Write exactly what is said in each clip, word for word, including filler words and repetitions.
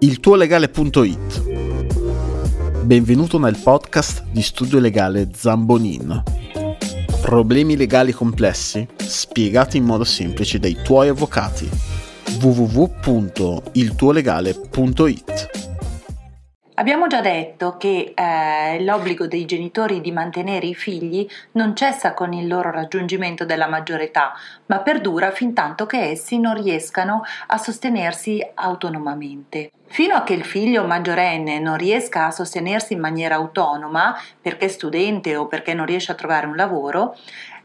il tuo legale punto it. Benvenuto nel podcast di Studio Legale Zambonin. Problemi legali complessi spiegati in modo semplice dai tuoi avvocati. w w w punto il tuo legale punto it. Abbiamo già detto che eh, l'obbligo dei genitori di mantenere i figli non cessa con il loro raggiungimento della maggiore età, ma perdura fin tanto che essi non riescano a sostenersi autonomamente. Fino a che il figlio maggiorenne non riesca a sostenersi in maniera autonoma, perché è studente o perché non riesce a trovare un lavoro,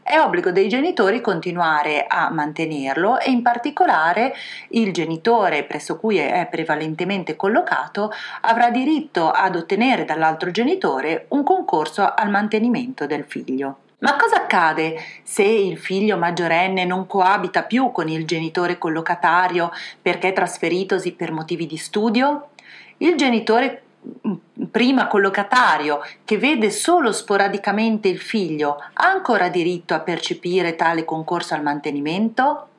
è obbligo dei genitori continuare a mantenerlo, e in particolare il genitore presso cui è prevalentemente collocato avrà diritto ad ottenere dall'altro genitore un concorso al mantenimento del figlio. Ma cosa accade se il figlio maggiorenne non coabita più con il genitore collocatario perché è trasferitosi per motivi di studio? Il genitore prima collocatario, che vede solo sporadicamente il figlio, ha ancora diritto a percepire tale concorso al mantenimento?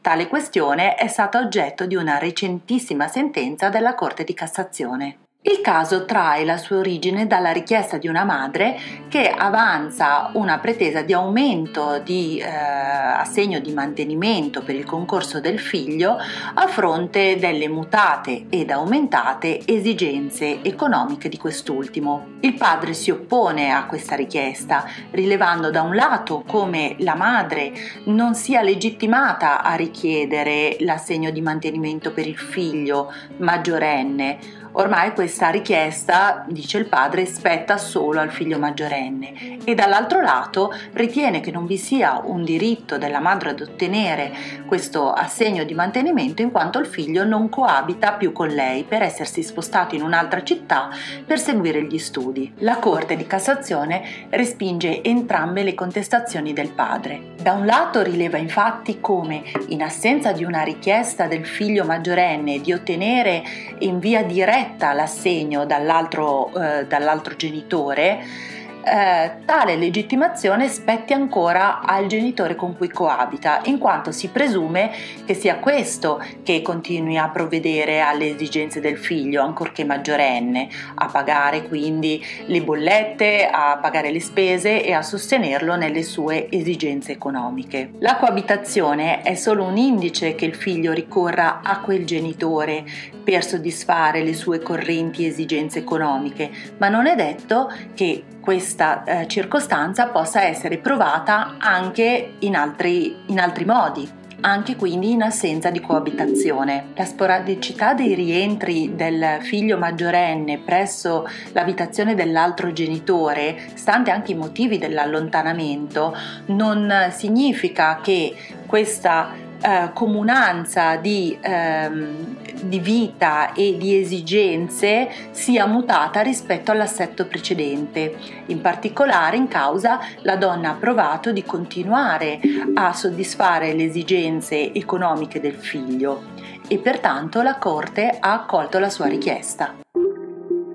Tale questione è stata oggetto di una recentissima sentenza della Corte di Cassazione. Il caso trae la sua origine dalla richiesta di una madre che avanza una pretesa di aumento di eh, assegno di mantenimento per il concorso del figlio a fronte delle mutate ed aumentate esigenze economiche di quest'ultimo. Il padre si oppone a questa richiesta, rilevando da un lato come la madre non sia legittimata a richiedere l'assegno di mantenimento per il figlio maggiorenne. Ormai questa richiesta, dice il padre, spetta solo al figlio maggiorenne, e dall'altro lato ritiene che non vi sia un diritto della madre ad ottenere questo assegno di mantenimento in quanto il figlio non coabita più con lei per essersi spostato in un'altra città per seguire gli studi. La Corte di Cassazione respinge entrambe le contestazioni del padre. Da un lato rileva infatti come, in assenza di una richiesta del figlio maggiorenne di ottenere in via diretta l'assegno dall'altro, eh, dall'altro genitore, eh, tale legittimazione spetti ancora al genitore con cui coabita, in quanto si presume che sia questo che continui a provvedere alle esigenze del figlio, ancorché maggiorenne, a pagare quindi le bollette, a pagare le spese e a sostenerlo nelle sue esigenze economiche. La coabitazione è solo un indice che il figlio ricorra a quel genitore per soddisfare le sue correnti esigenze economiche, ma non è detto che questa eh, circostanza possa essere provata anche in altri, in altri modi, anche quindi in assenza di coabitazione. La sporadicità dei rientri del figlio maggiorenne presso l'abitazione dell'altro genitore, stante anche i motivi dell'allontanamento, non significa che questa eh, comunanza di ehm, di vita e di esigenze sia mutata rispetto all'assetto precedente. In particolare, in causa, la donna ha provato di continuare a soddisfare le esigenze economiche del figlio, e pertanto la Corte ha accolto la sua richiesta.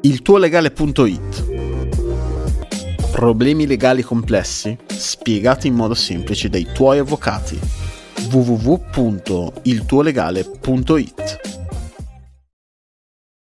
il tuo legale punto it. Problemi legali complessi spiegati in modo semplice dai tuoi avvocati. w w w punto il tuo legale punto it.